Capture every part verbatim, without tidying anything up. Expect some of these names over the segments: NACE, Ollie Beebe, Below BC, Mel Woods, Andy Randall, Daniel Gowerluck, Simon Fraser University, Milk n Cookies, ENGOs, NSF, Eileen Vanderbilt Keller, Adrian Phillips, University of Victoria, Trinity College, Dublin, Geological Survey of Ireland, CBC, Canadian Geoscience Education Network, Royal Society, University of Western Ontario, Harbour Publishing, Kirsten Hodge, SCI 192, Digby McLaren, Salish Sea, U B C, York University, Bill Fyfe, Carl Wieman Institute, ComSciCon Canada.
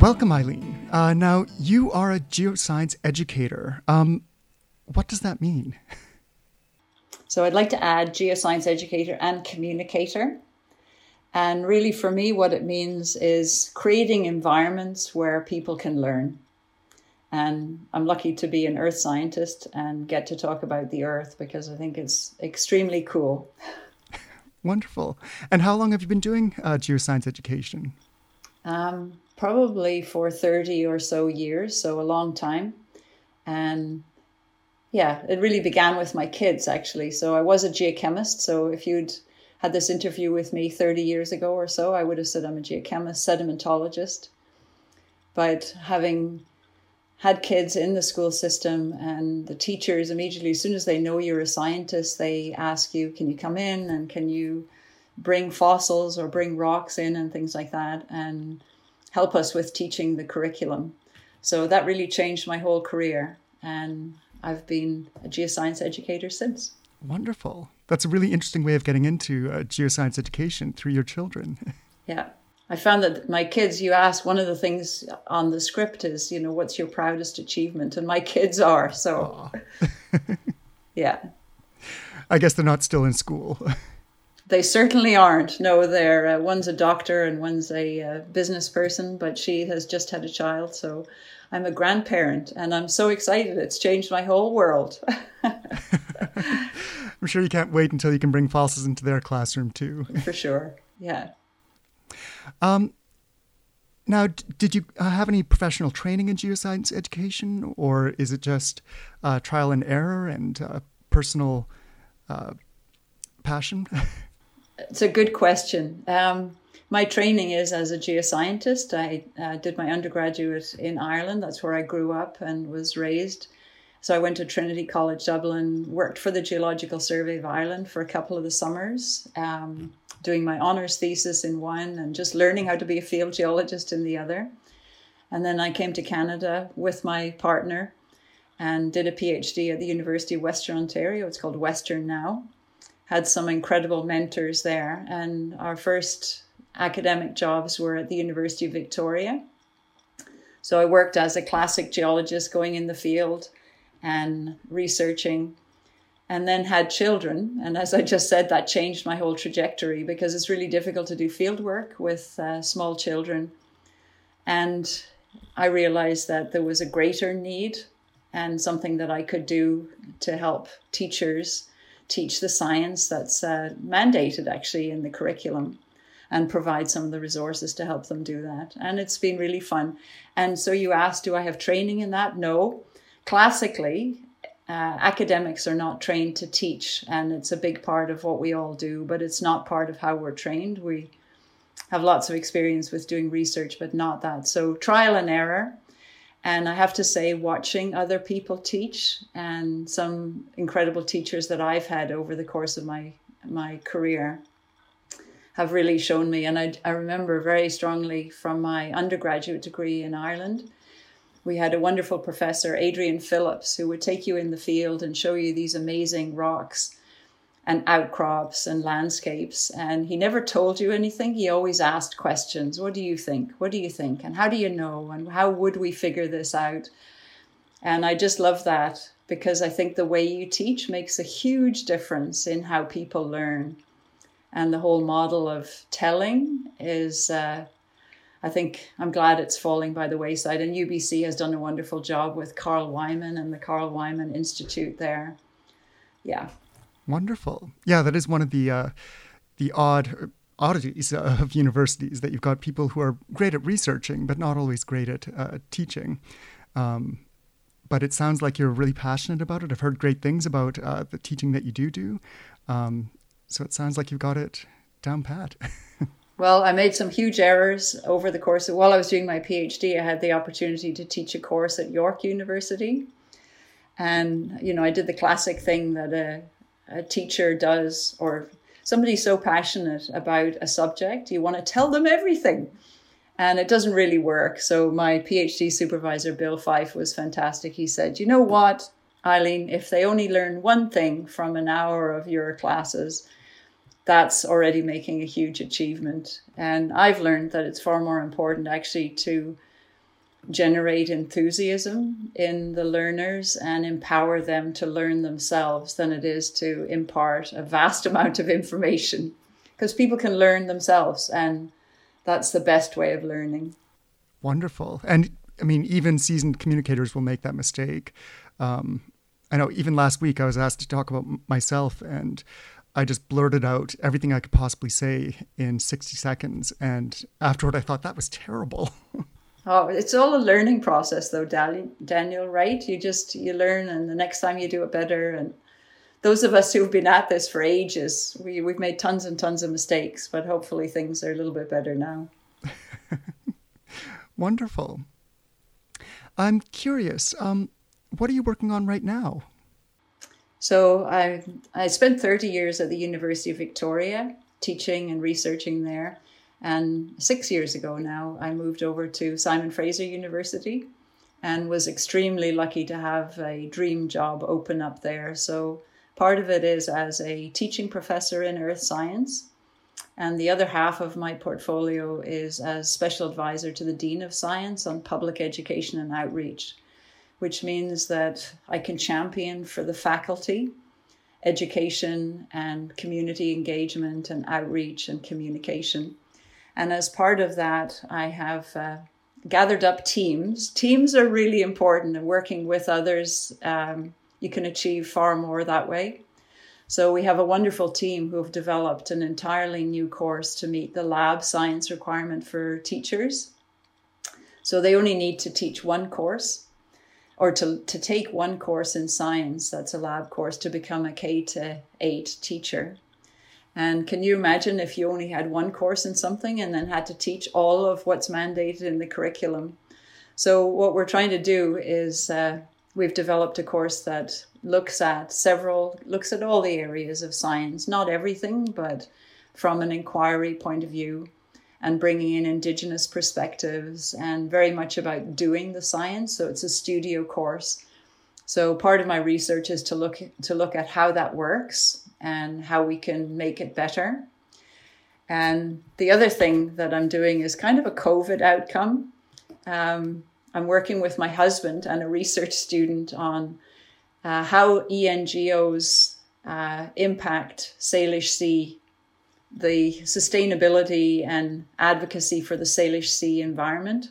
Welcome, Eileen. Uh, now, you are a geoscience educator. Um, what does that mean? So I'd like to add geoscience educator and communicator. And really, for me, what it means is creating environments where people can learn. And I'm lucky to be an earth scientist and get to talk about the earth because I think it's extremely cool. Wonderful. And how long have you been doing uh, geoscience education? Um, probably for thirty or so years, so a long time. And yeah, it really began with my kids, actually. So I was a geochemist. So if you'd had this interview with me thirty years ago or so, I would have said I'm a geochemist, sedimentologist. But having had kids in the school system and the teachers immediately, as soon as they know you're a scientist, they ask you, can you come in and can you bring fossils or bring rocks in and things like that and help us with teaching the curriculum. So that really changed my whole career. And I've been a geoscience educator since. Wonderful. That's a really interesting way of getting into uh, geoscience education through your children. Yeah. I found that my kids, you asked, one of the things on the script is, you know, what's your proudest achievement? And my kids are, so, yeah. I guess they're not still in school. They certainly aren't. No, they're, uh, one's a doctor and one's a uh, business person, but she has just had a child, so I'm a grandparent, and I'm so excited. It's changed my whole world. I'm sure you can't wait until you can bring fossils into their classroom too. For sure, yeah. Um, now, d- did you uh, have any professional training in geoscience education, or is it just uh, trial and error and uh, personal uh, passion? It's a good question. Um, my training is as a geoscientist. I uh, did my undergraduate in Ireland. That's where I grew up and was raised. So I went to Trinity College, Dublin, worked for the Geological Survey of Ireland for a couple of the summers, um, doing my honours thesis in one and just learning how to be a field geologist in the other. And then I came to Canada with my partner and did a PhD at the University of Western Ontario. It's called Western now. Had some incredible mentors there. And our first academic jobs were at the University of Victoria. So I worked as a classic geologist going in the field and researching, and then had children. And as I just said, that changed my whole trajectory because it's really difficult to do field work with uh, small children. And I realized that there was a greater need and something that I could do to help teachers teach the science that's uh, mandated actually in the curriculum and provide some of the resources to help them do that. And it's been really fun. And so you asked, do I have training in that? No. Classically, uh, academics are not trained to teach, and it's a big part of what we all do, but it's not part of how we're trained. We have lots of experience with doing research, but not that. So trial and error, and I have to say watching other people teach and some incredible teachers that I've had over the course of my, my career have really shown me. And I, I remember very strongly from my undergraduate degree in Ireland, we had a wonderful professor, Adrian Phillips, who would take you in the field and show you these amazing rocks and outcrops and landscapes. And he never told you anything. He always asked questions. What do you think? What do you think? And how do you know? And how would we figure this out? And I just love that because I think the way you teach makes a huge difference in how people learn. And the whole model of telling is... Uh, I think I'm glad it's falling by the wayside. And U B C has done a wonderful job with Carl Wieman and the Carl Wieman Institute there. Yeah. Wonderful. Yeah, that is one of the uh, the odd oddities of universities, that you've got people who are great at researching, but not always great at uh, teaching. Um, but it sounds like you're really passionate about it. I've heard great things about uh, the teaching that you do do. Um, so it sounds like you've got it down pat. Well, I made some huge errors over the course of, while I was doing my PhD, I had the opportunity to teach a course at York University. And, you know, I did the classic thing that a, a teacher does, or somebody so passionate about a subject, you want to tell them everything. And it doesn't really work. So my PhD supervisor, Bill Fyfe, was fantastic. He said, you know what, Eileen, if they only learn one thing from an hour of your classes, that's already making a huge achievement. And I've learned that it's far more important actually to generate enthusiasm in the learners and empower them to learn themselves than it is to impart a vast amount of information, because people can learn themselves, and that's the best way of learning. Wonderful. And I mean, even seasoned communicators will make that mistake. Um, I know even last week I was asked to talk about myself, and I just blurted out everything I could possibly say in sixty seconds. And afterward, I thought that was terrible. Oh, it's all a learning process though, Daniel, right? You just, you learn, and the next time you do it better. And those of us who've been at this for ages, we, we've made tons and tons of mistakes, but hopefully things are a little bit better now. Wonderful. I'm curious, um, what are you working on right now? So I I spent thirty years at the University of Victoria, teaching and researching there. And six years ago now, I moved over to Simon Fraser University and was extremely lucky to have a dream job open up there. So part of it is as a teaching professor in earth science. And the other half of my portfolio is as special advisor to the Dean of Science on public education and outreach, which means that I can champion for the faculty education and community engagement and outreach and communication. And as part of that, I have uh, gathered up teams. Teams are really important, and working with others, um, you can achieve far more that way. So we have a wonderful team who have developed an entirely new course to meet the lab science requirement for teachers. So they only need to teach one course, or to, to take one course in science, that's a lab course, to become a K to eight teacher. And can you imagine if you only had one course in something and then had to teach all of what's mandated in the curriculum? So what we're trying to do is uh, we've developed a course that looks at several, looks at all the areas of science, not everything, but from an inquiry point of view, and bringing in Indigenous perspectives, and very much about doing the science. So it's a studio course. So part of my research is to look to look at how that works and how we can make it better. And the other thing that I'm doing is kind of a COVID outcome. Um, I'm working with my husband and a research student on uh, how E N G Os uh, impact Salish Sea, the sustainability and advocacy for the Salish Sea environment.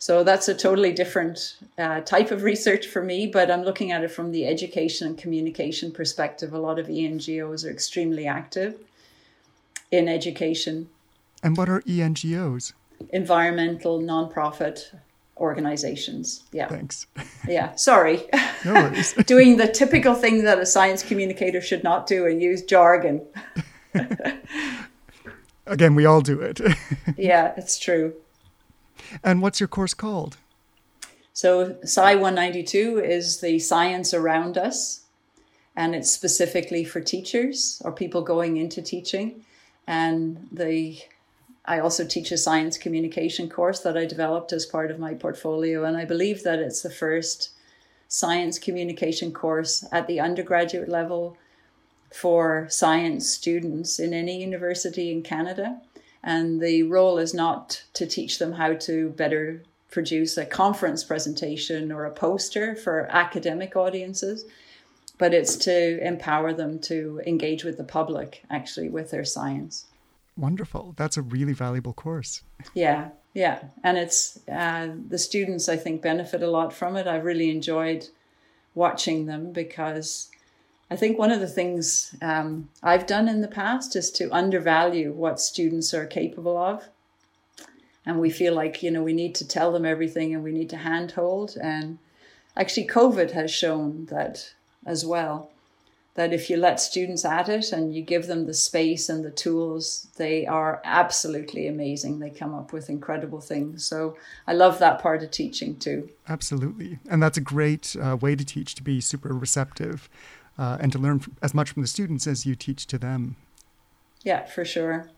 So that's a totally different uh, type of research for me, but I'm looking at it from the education and communication perspective. A lot of E N G Os are extremely active in education. And what are E N G Os? Environmental nonprofit organizations. Yeah. Thanks. Yeah. Sorry. No worries. Doing the typical thing that a science communicator should not do and use jargon. Again, we all do it. Yeah, it's true. And what's your course called? So S C I one ninety-two is the science around us, and it's specifically for teachers or people going into teaching. And the I also teach a science communication course that I developed as part of my portfolio, and I believe that it's the first science communication course at the undergraduate level for science students in any university in Canada. And the role is not to teach them how to better produce a conference presentation or a poster for academic audiences, but it's to empower them to engage with the public, actually, with their science. Wonderful. That's a really valuable course. Yeah, yeah. And it's uh, the students, I think, benefit a lot from it. I've really enjoyed watching them, because I think one of the things um, I've done in the past is to undervalue what students are capable of. And we feel like, you know, we need to tell them everything and we need to handhold. And actually COVID has shown that as well, that if you let students at it and you give them the space and the tools, they are absolutely amazing. They come up with incredible things. So I love that part of teaching too. Absolutely. And that's a great uh, way to teach, to be super receptive uh, and to learn as much from the students as you teach to them. Yeah, for sure.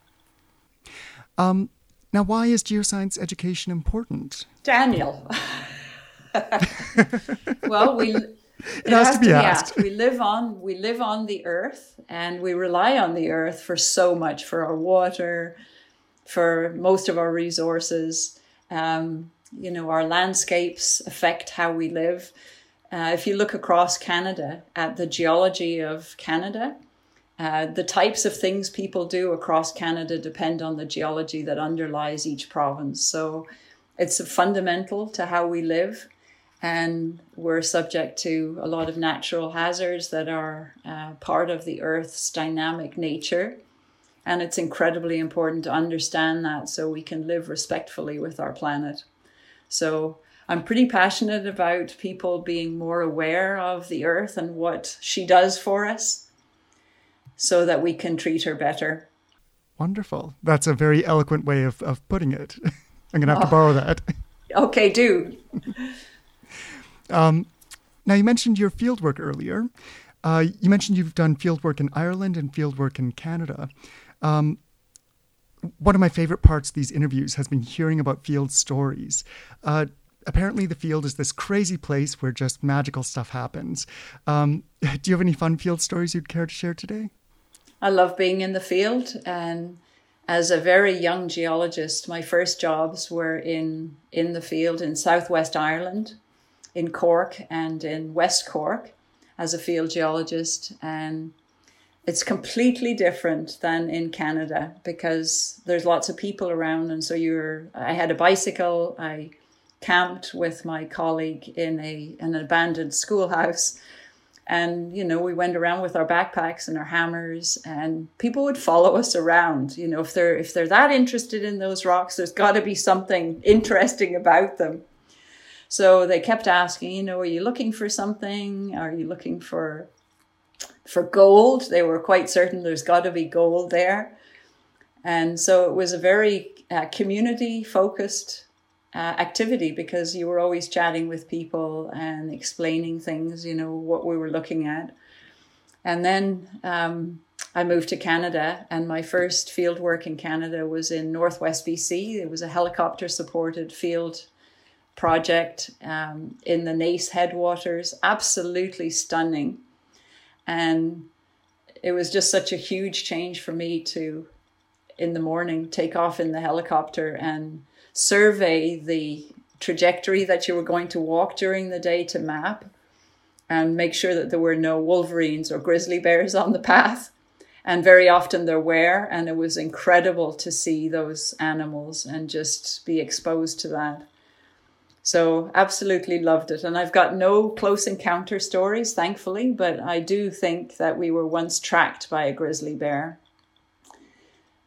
Um, now, why is geoscience education important? Daniel. Well, we... It, it has, has to be, to be asked. asked. We live on, we live on the earth, and we rely on the earth for so much, for our water, for most of our resources. Um, you know, our landscapes affect how we live. Uh, if you look across Canada at the geology of Canada, uh, the types of things people do across Canada depend on the geology that underlies each province. So it's fundamental to how we live. And we're subject to a lot of natural hazards that are uh, part of the Earth's dynamic nature. And it's incredibly important to understand that so we can live respectfully with our planet. So I'm pretty passionate about people being more aware of the Earth and what she does for us so that we can treat her better. Wonderful. That's a very eloquent way of, of putting it. I'm going to have oh. to borrow that. Okay, do. Um, now, you mentioned your fieldwork earlier. Uh, you mentioned you've done fieldwork in Ireland and fieldwork in Canada. Um, one of my favorite parts of these interviews has been hearing about field stories. Uh, apparently, the field is this crazy place where just magical stuff happens. Um, do you have any fun field stories you'd care to share today? I love being in the field. And as a very young geologist, my first jobs were in, in the field in Southwest Ireland, in Cork and in West Cork as a field geologist. And it's completely different than in Canada because there's lots of people around. And so you're, I had a bicycle, I camped with my colleague in a an abandoned schoolhouse. And, you know, we went around with our backpacks and our hammers, and people would follow us around. You know, if they're, if they're that interested in those rocks, there's got to be something interesting about them. So they kept asking, you know, are you looking for something? Are you looking for for gold? They were quite certain there's got to be gold there. And so it was a very uh, community-focused uh, activity because you were always chatting with people and explaining things, you know, what we were looking at. And then um, I moved to Canada, and my first field work in Canada was in Northwest B C. It was a helicopter-supported field project um, in the NACE headwaters, absolutely stunning. And it was just such a huge change for me to, in the morning, take off in the helicopter and survey the trajectory that you were going to walk during the day to map and make sure that there were no wolverines or grizzly bears on the path. And very often there were, and it was incredible to see those animals and just be exposed to that. So absolutely loved it. And I've got no close encounter stories, thankfully, but I do think that we were once tracked by a grizzly bear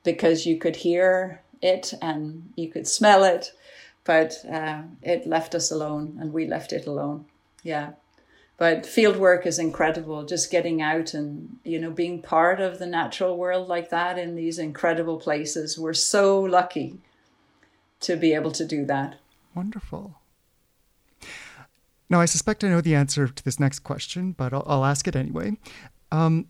because you could hear it and you could smell it, but uh, it left us alone and we left it alone. Yeah. But field work is incredible. Just getting out and, you know, being part of the natural world like that in these incredible places. We're so lucky to be able to do that. Wonderful. Now, I suspect I know the answer to this next question, but I'll, I'll ask it anyway. Um,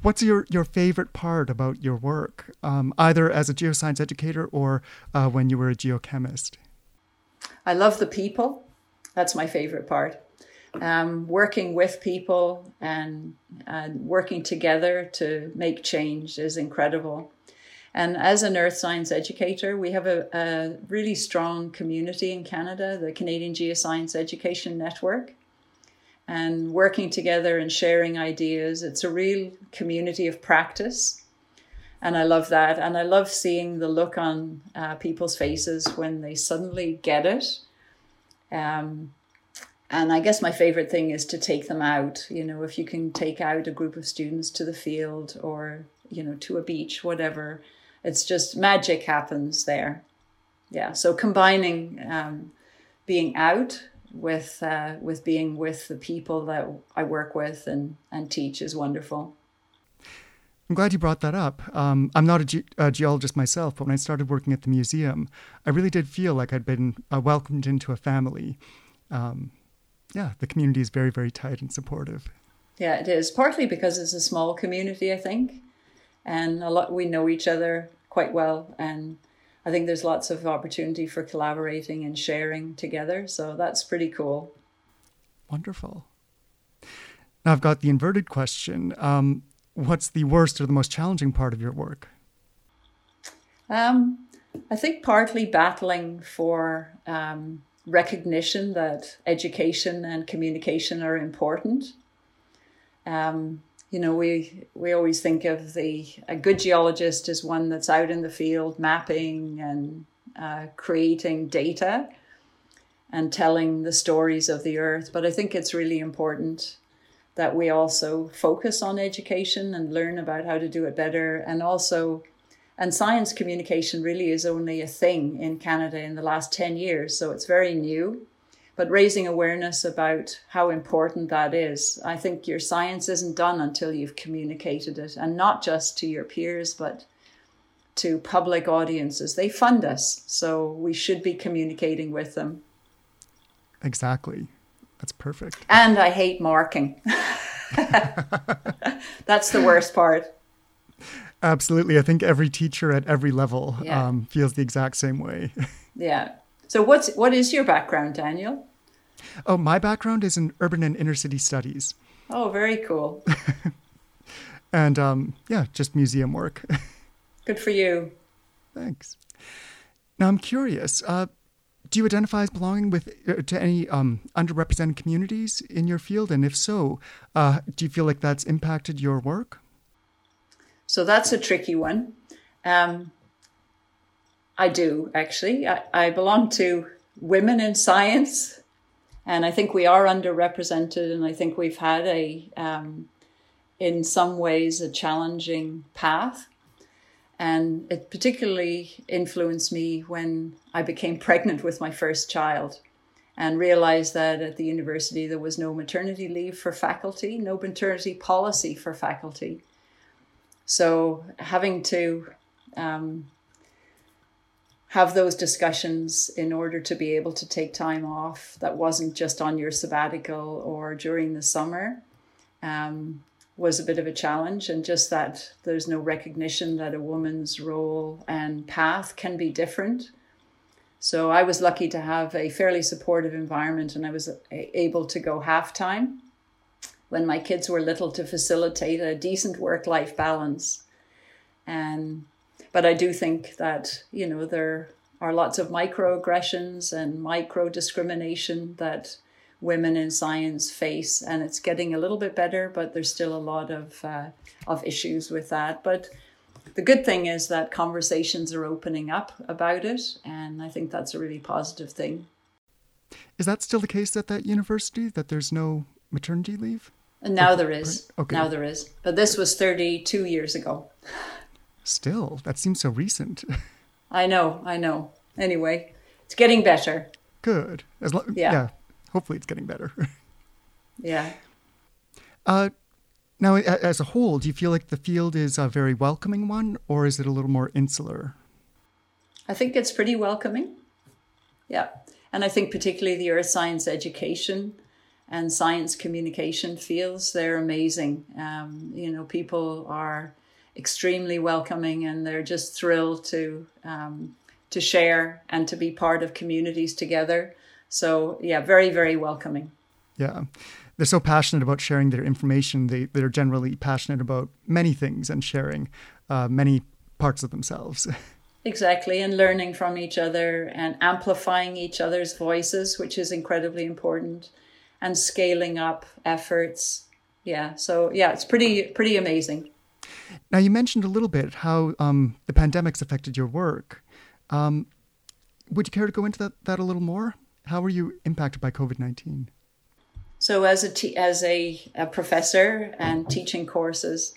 what's your, your favorite part about your work, um, either as a geoscience educator or uh, when you were a geochemist? I love the people. That's my favorite part. Um, working with people and, and working together to make change is incredible. And as an earth science educator, we have a, a really strong community in Canada, the Canadian Geoscience Education Network, and working together and sharing ideas. It's a real community of practice. And I love that. And I love seeing the look on uh, people's faces when they suddenly get it. Um, and I guess my favorite thing is to take them out. You know, if you can take out a group of students to the field or, you know, to a beach, whatever. It's just magic happens there. Yeah. So combining um, being out with uh, with being with the people that I work with and, and teach is wonderful. I'm glad you brought that up. Um, I'm not a, ge- a geologist myself, but when I started working at the museum, I really did feel like I'd been uh, welcomed into a family. Um, yeah, the community is very, very tight and supportive. Yeah, it is. Partly because it's a small community, I think, and a lot we know each other quite well, and I think there's lots of opportunity for collaborating and sharing together. So that's pretty cool. Wonderful. Now I've got the inverted question. Um, What's the worst or the most challenging part of your work? Um, I think partly battling for um, recognition that education and communication are important. Um, you know, we we always think of the a good geologist as one that's out in the field mapping and uh, creating data and telling the stories of the earth. But I think it's really important that we also focus on education and learn about how to do it better. And also, and science communication really is only a thing in Canada in the last ten years, so it's very new. But raising awareness about how important that is. I think your science isn't done until you've communicated it, and not just to your peers, but to public audiences. They fund us, so we should be communicating with them. Exactly. That's perfect. And I hate marking. That's the worst part. Absolutely. I think every teacher at every level yeah. um, feels the exact same way. Yeah. So what's what is your background, Daniel? Oh, my background is in urban and inner city studies. Oh, very cool. and um, yeah, just museum work. Good for you. Thanks. Now I'm curious. Uh, Do you identify as belonging with to any um, underrepresented communities in your field? And if so, uh, do you feel like that's impacted your work? So that's a tricky one. Um, I do, actually. I, I belong to women in science, and I think we are underrepresented, and I think we've had a, um, in some ways, a challenging path. And it particularly influenced me when I became pregnant with my first child and realized that at the university there was no maternity leave for faculty, no maternity policy for faculty. So having to um, have those discussions in order to be able to take time off that wasn't just on your sabbatical or during the summer, um, was a bit of a challenge, and just that there's no recognition that a woman's role and path can be different. So I was lucky to have a fairly supportive environment, and I was able to go half-time when my kids were little to facilitate a decent work-life balance. And, but I do think that, you know, there are lots of microaggressions and micro-discrimination that women in science face, and it's getting a little bit better, but there's still a lot of uh, of issues with that. But the good thing is that conversations are opening up about it, and I think that's a really positive thing. Is that still the case at that university, that there's no maternity leave? Now there is. Okay. Now there is. But this was thirty-two years ago. Still, that seems so recent. I know, I know. Anyway, it's getting better. Good. As lo- yeah. yeah. Hopefully it's getting better. yeah. Uh, now, as a whole, do you feel like the field is a very welcoming one, or is it a little more insular? I think it's pretty welcoming. Yeah. And I think particularly the earth science education and science communication fields, they're amazing. Um, you know, people are extremely welcoming, and they're just thrilled to um, to share and to be part of communities together. So, yeah, very, very welcoming. Yeah. They're so passionate about sharing their information. They, they're generally passionate about many things and sharing uh, many parts of themselves. Exactly. And learning from each other and amplifying each other's voices, which is incredibly important, and scaling up efforts. Yeah. So, yeah, it's pretty, pretty amazing. Now, you mentioned a little bit how um, the pandemic's affected your work. Um, would you care to go into that, that a little more? How were you impacted by COVID nineteen? So as a t- as a, a professor and teaching courses,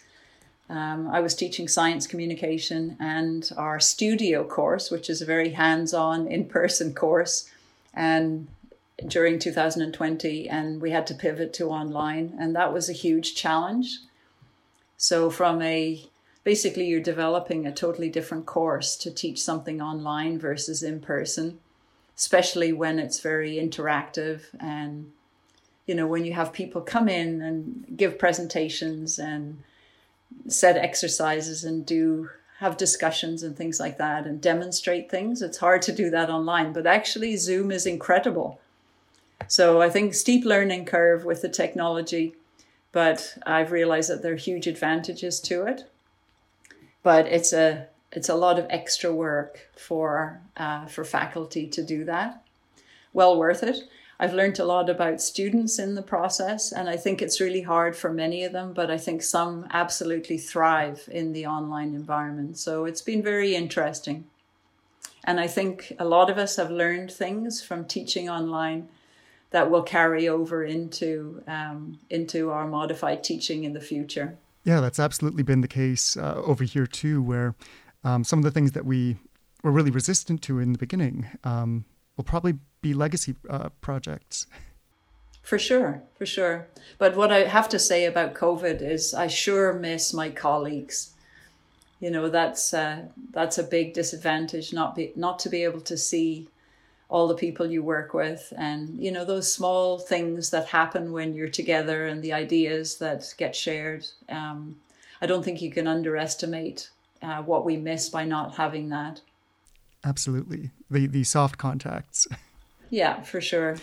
um, I was teaching science communication, and our studio course, which is a very hands-on in-person course, and during two thousand twenty, and we had to pivot to online, and that was a huge challenge. So from a, basically you're developing a totally different course to teach something online versus in person, especially when it's very interactive and, you know, when you have people come in and give presentations and set exercises and do have discussions and things like that and demonstrate things. It's hard to do that online, but actually Zoom is incredible. So I think steep learning curve with the technology, but I've realized that there are huge advantages to it. But it's a it's a lot of extra work for uh, for faculty to do that. Well worth it. I've learned a lot about students in the process, and I think it's really hard for many of them, but I think some absolutely thrive in the online environment. So it's been very interesting. And I think a lot of us have learned things from teaching online that will carry over into, um, into our modified teaching in the future. Yeah, that's absolutely been the case uh, over here too, where um, some of the things that we were really resistant to in the beginning um, will probably be legacy uh, projects. For sure, for sure. But what I have to say about COVID is I sure miss my colleagues. You know, that's uh, that's a big disadvantage, not be, not to be able to see all the people you work with, and, you know, those small things that happen when you're together and the ideas that get shared. Um, I don't think you can underestimate uh, what we miss by not having that. Absolutely. The the soft contacts. Yeah, for sure.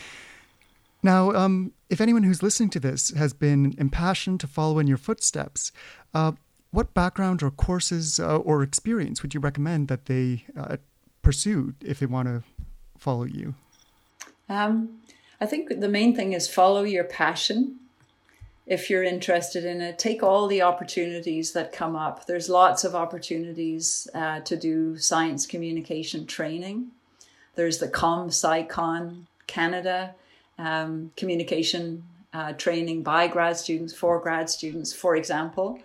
Now, um, if anyone who's listening to this has been impassioned to follow in your footsteps, uh, what background or courses uh, or experience would you recommend that they uh, pursue if they want to follow you? Um, I think the main thing is follow your passion. If you're interested in it, take all the opportunities that come up. There's lots of opportunities uh, to do science communication training. There's the ComSciCon Canada um, communication uh, training by grad students, for grad students, for example.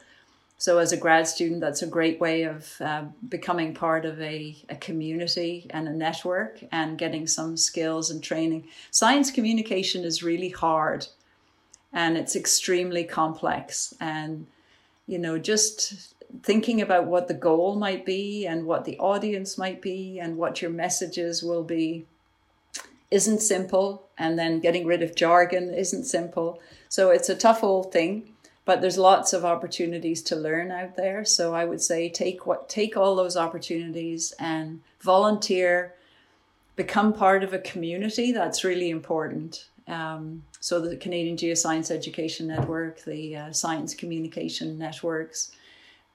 So as a grad student, that's a great way of uh, becoming part of a, a community and a network and getting some skills and training. Science communication is really hard and it's extremely complex. And, you know, just thinking about what the goal might be and what the audience might be and what your messages will be isn't simple. And then getting rid of jargon isn't simple. So it's a tough old thing. But there's lots of opportunities to learn out there. So I would say take what take all those opportunities and volunteer, become part of a community. That's really important. Um, so the Canadian Geoscience Education Network, the uh, Science Communication Networks.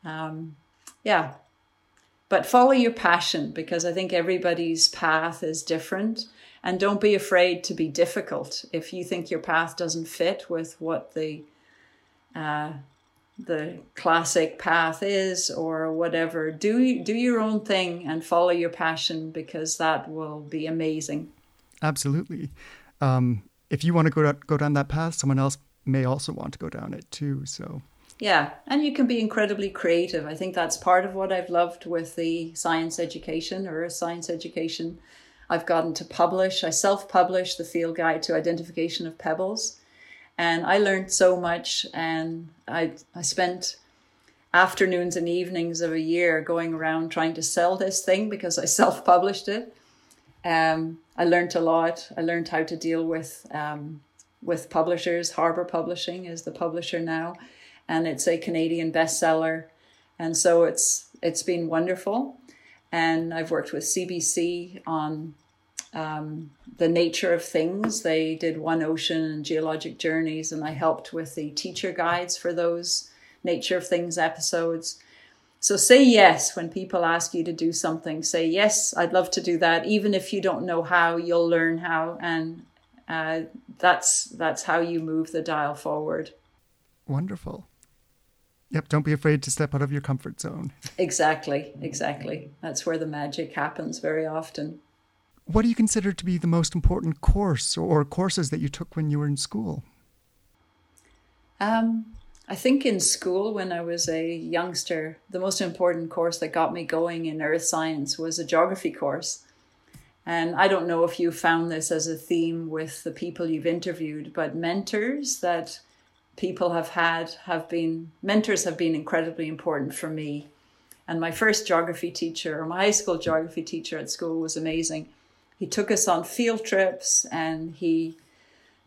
Um, yeah, but follow your passion, because I think everybody's path is different. And don't be afraid to be difficult. If you think your path doesn't fit with what the Uh, the classic path is or whatever, do do your own thing and follow your passion, because that will be amazing. Absolutely. Um, if you want to go down, go down that path, someone else may also want to go down it too. So yeah, and you can be incredibly creative. I think that's part of what I've loved with the science education or science education. I've gotten to publish. I self-published the Field Guide to Identification of Pebbles. And I learned so much, and I I spent afternoons and evenings of a year going around trying to sell this thing because I self-published it. Um, I learned a lot. I learned how to deal with um, with publishers. Harbour Publishing is the publisher now, and it's a Canadian bestseller. And so it's it's been wonderful. And I've worked with C B C on Um, the nature of things. They did One Ocean and Geologic Journeys, and I helped with the teacher guides for those nature of things episodes. So say yes when people ask you to do something. Say yes, I'd love to do that. Even if you don't know how, you'll learn how, and uh, that's that's how you move the dial forward. Wonderful. Yep, don't be afraid to step out of your comfort zone. Exactly, exactly. That's where the magic happens very often. What do you consider to be the most important course or courses that you took when you were in school? Um, I think in school, when I was a youngster, the most important course that got me going in earth science was a geography course. And I don't know if you found this as a theme with the people you've interviewed, but mentors that people have had have been, mentors have been incredibly important for me. And my first geography teacher, or my high school geography teacher at school, was amazing. He took us on field trips and he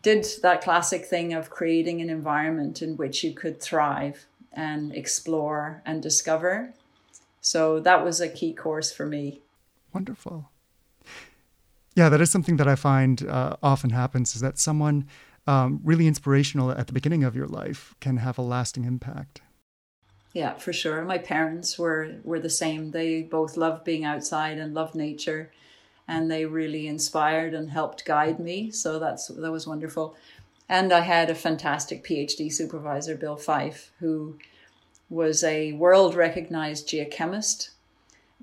did that classic thing of creating an environment in which you could thrive and explore and discover. So that was a key course for me. Wonderful. Yeah, that is something that I find uh, often happens, is that someone um, really inspirational at the beginning of your life can have a lasting impact. Yeah, for sure. My parents were, were the same. They both loved being outside and loved nature, and they really inspired and helped guide me. So that's that was wonderful. And I had a fantastic PhD supervisor, Bill Fyfe, who was a world-recognized geochemist,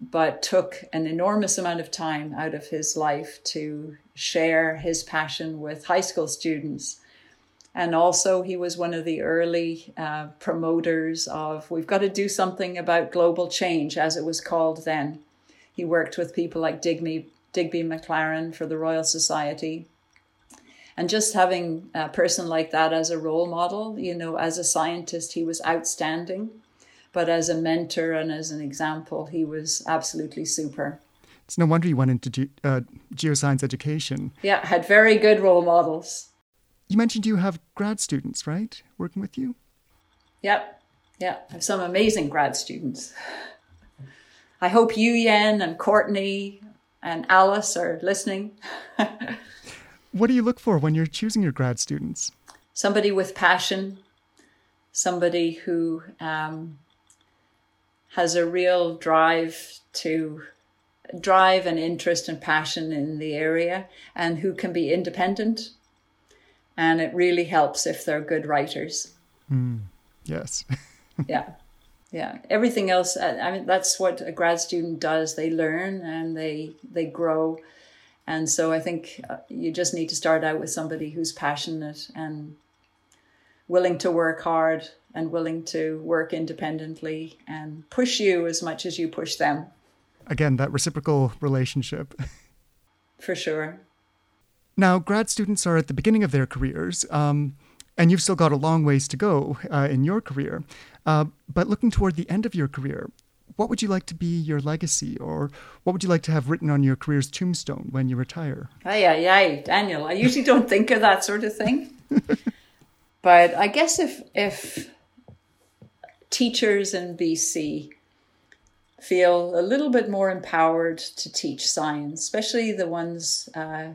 but took an enormous amount of time out of his life to share his passion with high school students. And also he was one of the early uh, promoters of, we've got to do something about global change, as it was called then. He worked with people like Digby, Digby McLaren for the Royal Society. And just having a person like that as a role model, you know, as a scientist, he was outstanding. But as a mentor and as an example, he was absolutely super. It's no wonder you went into ge- uh, geoscience education. Yeah, had very good role models. You mentioned you have grad students, right, working with you? Yep, yep. I have some amazing grad students. I hope you, Yen, and Courtney and Alice are listening. What do you look for when you're choosing your grad students? Somebody with passion, somebody who... Um, has a real drive to drive and interest and passion in the area, and who can be independent. And it really helps if they're good writers. Mm, yes. yeah. Yeah. Everything else. I mean, that's what a grad student does. They learn and they, they grow. And so I think you just need to start out with somebody who's passionate and willing to work hard and willing to work independently and push you as much as you push them. Again, that reciprocal relationship. For sure. Now, grad students are at the beginning of their careers, um, and you've still got a long ways to go uh, in your career. Uh, but looking toward the end of your career, what would you like to be your legacy, or what would you like to have written on your career's tombstone when you retire? Aye, aye, aye, Daniel. I usually don't think of that sort of thing. But I guess if if... teachers in B C feel a little bit more empowered to teach science, especially the ones uh,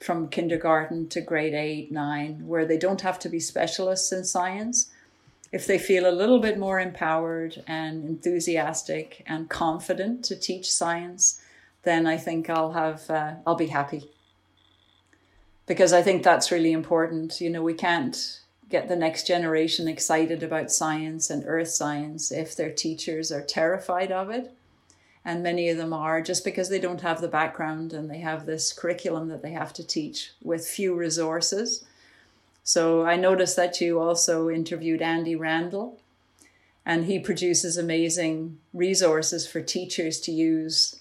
from kindergarten to grade eight, nine, where they don't have to be specialists in science. If they feel a little bit more empowered and enthusiastic and confident to teach science, then I think I'll have uh, I'll be happy. Because I think that's really important. You know, we can't get the next generation excited about science and earth science if their teachers are terrified of it. And many of them are, just because they don't have the background and they have this curriculum that they have to teach with few resources. So I noticed that you also interviewed Andy Randall, and he produces amazing resources for teachers to use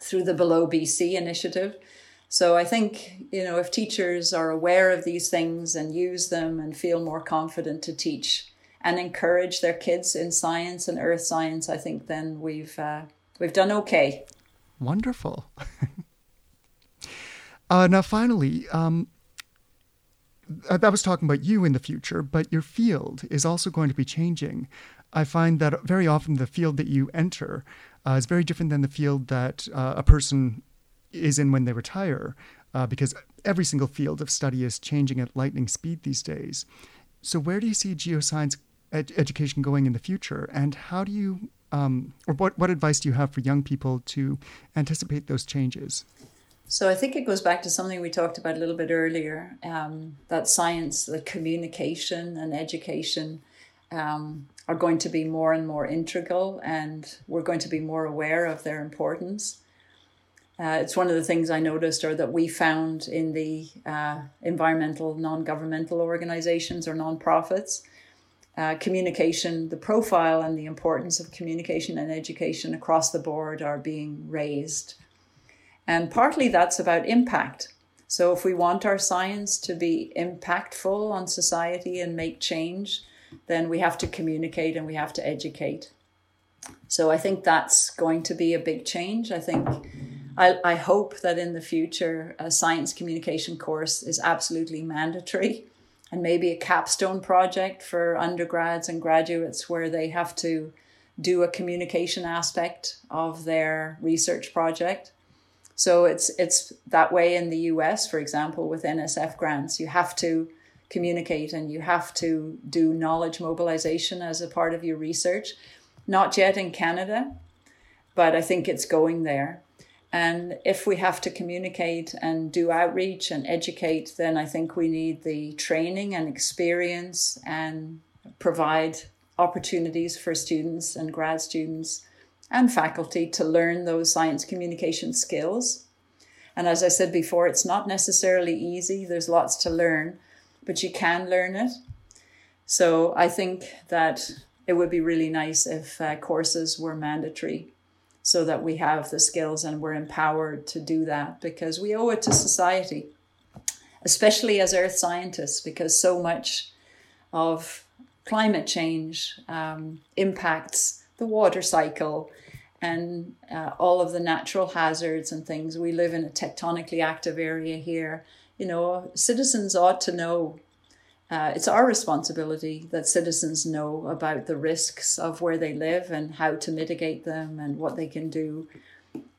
through the Below B C initiative. So I think, you know, if teachers are aware of these things and use them and feel more confident to teach and encourage their kids in science and earth science, I think then we've uh, we've done okay. Wonderful. uh, now, finally, um, I, I was talking about you in the future, but your field is also going to be changing. I find that very often the field that you enter uh, is very different than the field that uh, a person is in when they retire, uh, because every single field of study is changing at lightning speed these days. So where do you see geoscience ed- education going in the future? And how do you, um, or what, what advice do you have for young people to anticipate those changes? So I think it goes back to something we talked about a little bit earlier, um, that science, the communication and education um, are going to be more and more integral, and we're going to be more aware of their importance. Uh, it's one of the things I noticed, or that we found in the uh, environmental non-governmental organizations or nonprofits. Uh, communication, the profile and the importance of communication and education across the board are being raised. And partly that's about impact. So if we want our science to be impactful on society and make change, then we have to communicate and we have to educate. So I think that's going to be a big change. I think, I, I hope that in the future, a science communication course is absolutely mandatory, and maybe a capstone project for undergrads and graduates where they have to do a communication aspect of their research project. So it's it's that way in the U S, for example, with N S F grants. You have to communicate and you have to do knowledge mobilization as a part of your research. Not yet in Canada, but I think it's going there. And if we have to communicate and do outreach and educate, then I think we need the training and experience and provide opportunities for students and grad students and faculty to learn those science communication skills. And as I said before, it's not necessarily easy. There's lots to learn, but you can learn it. So I think that it would be really nice if uh, courses were mandatory so that we have the skills and we're empowered to do that, because we owe it to society, especially as earth scientists, because so much of climate change um, impacts the water cycle and uh, all of the natural hazards and things. We live in a tectonically active area here. You know, citizens ought to know, uh, it's our responsibility that citizens know about the risks of where they live and how to mitigate them and what they can do.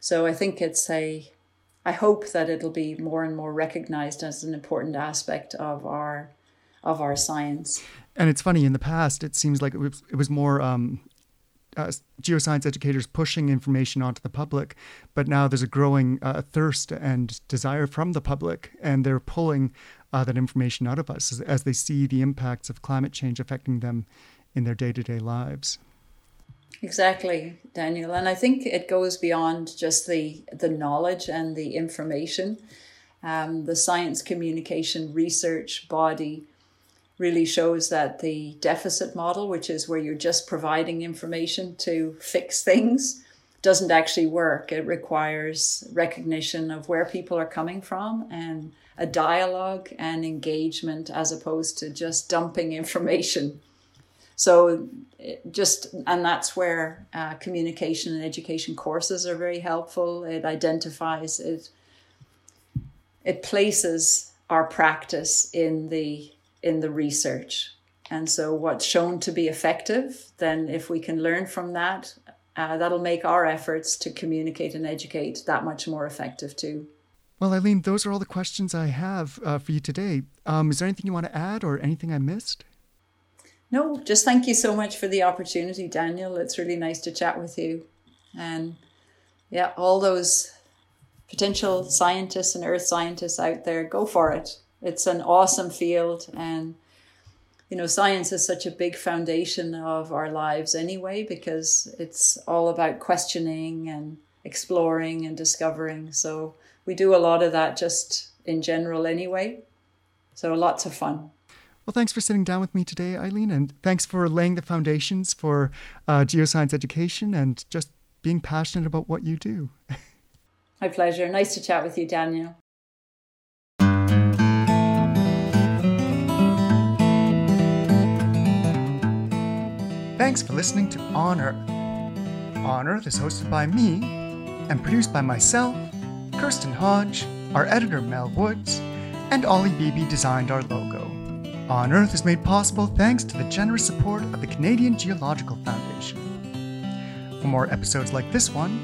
So I think it's a, I hope that it'll be more and more recognized as an important aspect of our, of our science. And it's funny, in the past, it seems like it was, it was more, um, Uh, geoscience educators pushing information onto the public, but now there's a growing uh, thirst and desire from the public, and they're pulling uh, that information out of us as, as they see the impacts of climate change affecting them in their day-to-day lives. Exactly, Daniel. And I think it goes beyond just the, the knowledge and the information. Um, the science communication research body really shows that the deficit model, which is where you're just providing information to fix things, doesn't actually work. It requires recognition of where people are coming from and a dialogue and engagement as opposed to just dumping information. So just, and that's where uh, communication and education courses are very helpful. It identifies, it, it places our practice in the in the research. And so what's shown to be effective, then if we can learn from that, uh, that'll make our efforts to communicate and educate that much more effective too. Well, Eileen, those are all the questions I have uh, for you today. Um, is there anything you want to add or anything I missed? No, just thank you so much for the opportunity, Daniel. It's really nice to chat with you. And yeah, all those potential scientists and earth scientists out there, go for it. It's an awesome field, and, you know, science is such a big foundation of our lives anyway, because it's all about questioning and exploring and discovering. So we do a lot of that just in general anyway. So lots of fun. Well, thanks for sitting down with me today, Eileen, and thanks for laying the foundations for uh, geoscience education and just being passionate about what you do. My pleasure. Nice to chat with you, Daniel. Thanks for listening to On Earth. On Earth is hosted by me and produced by myself, Kirsten Hodge, our editor Mel Woods, and Ollie Beebe designed our logo. On Earth is made possible thanks to the generous support of the Canadian Geological Foundation. For more episodes like this one,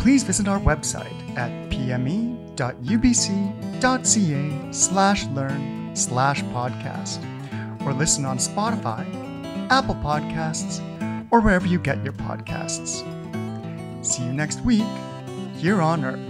please visit our website at pme.ubc.ca slash learn slash podcast, or listen on Spotify, Apple Podcasts, or wherever you get your podcasts. See you next week here on Earth.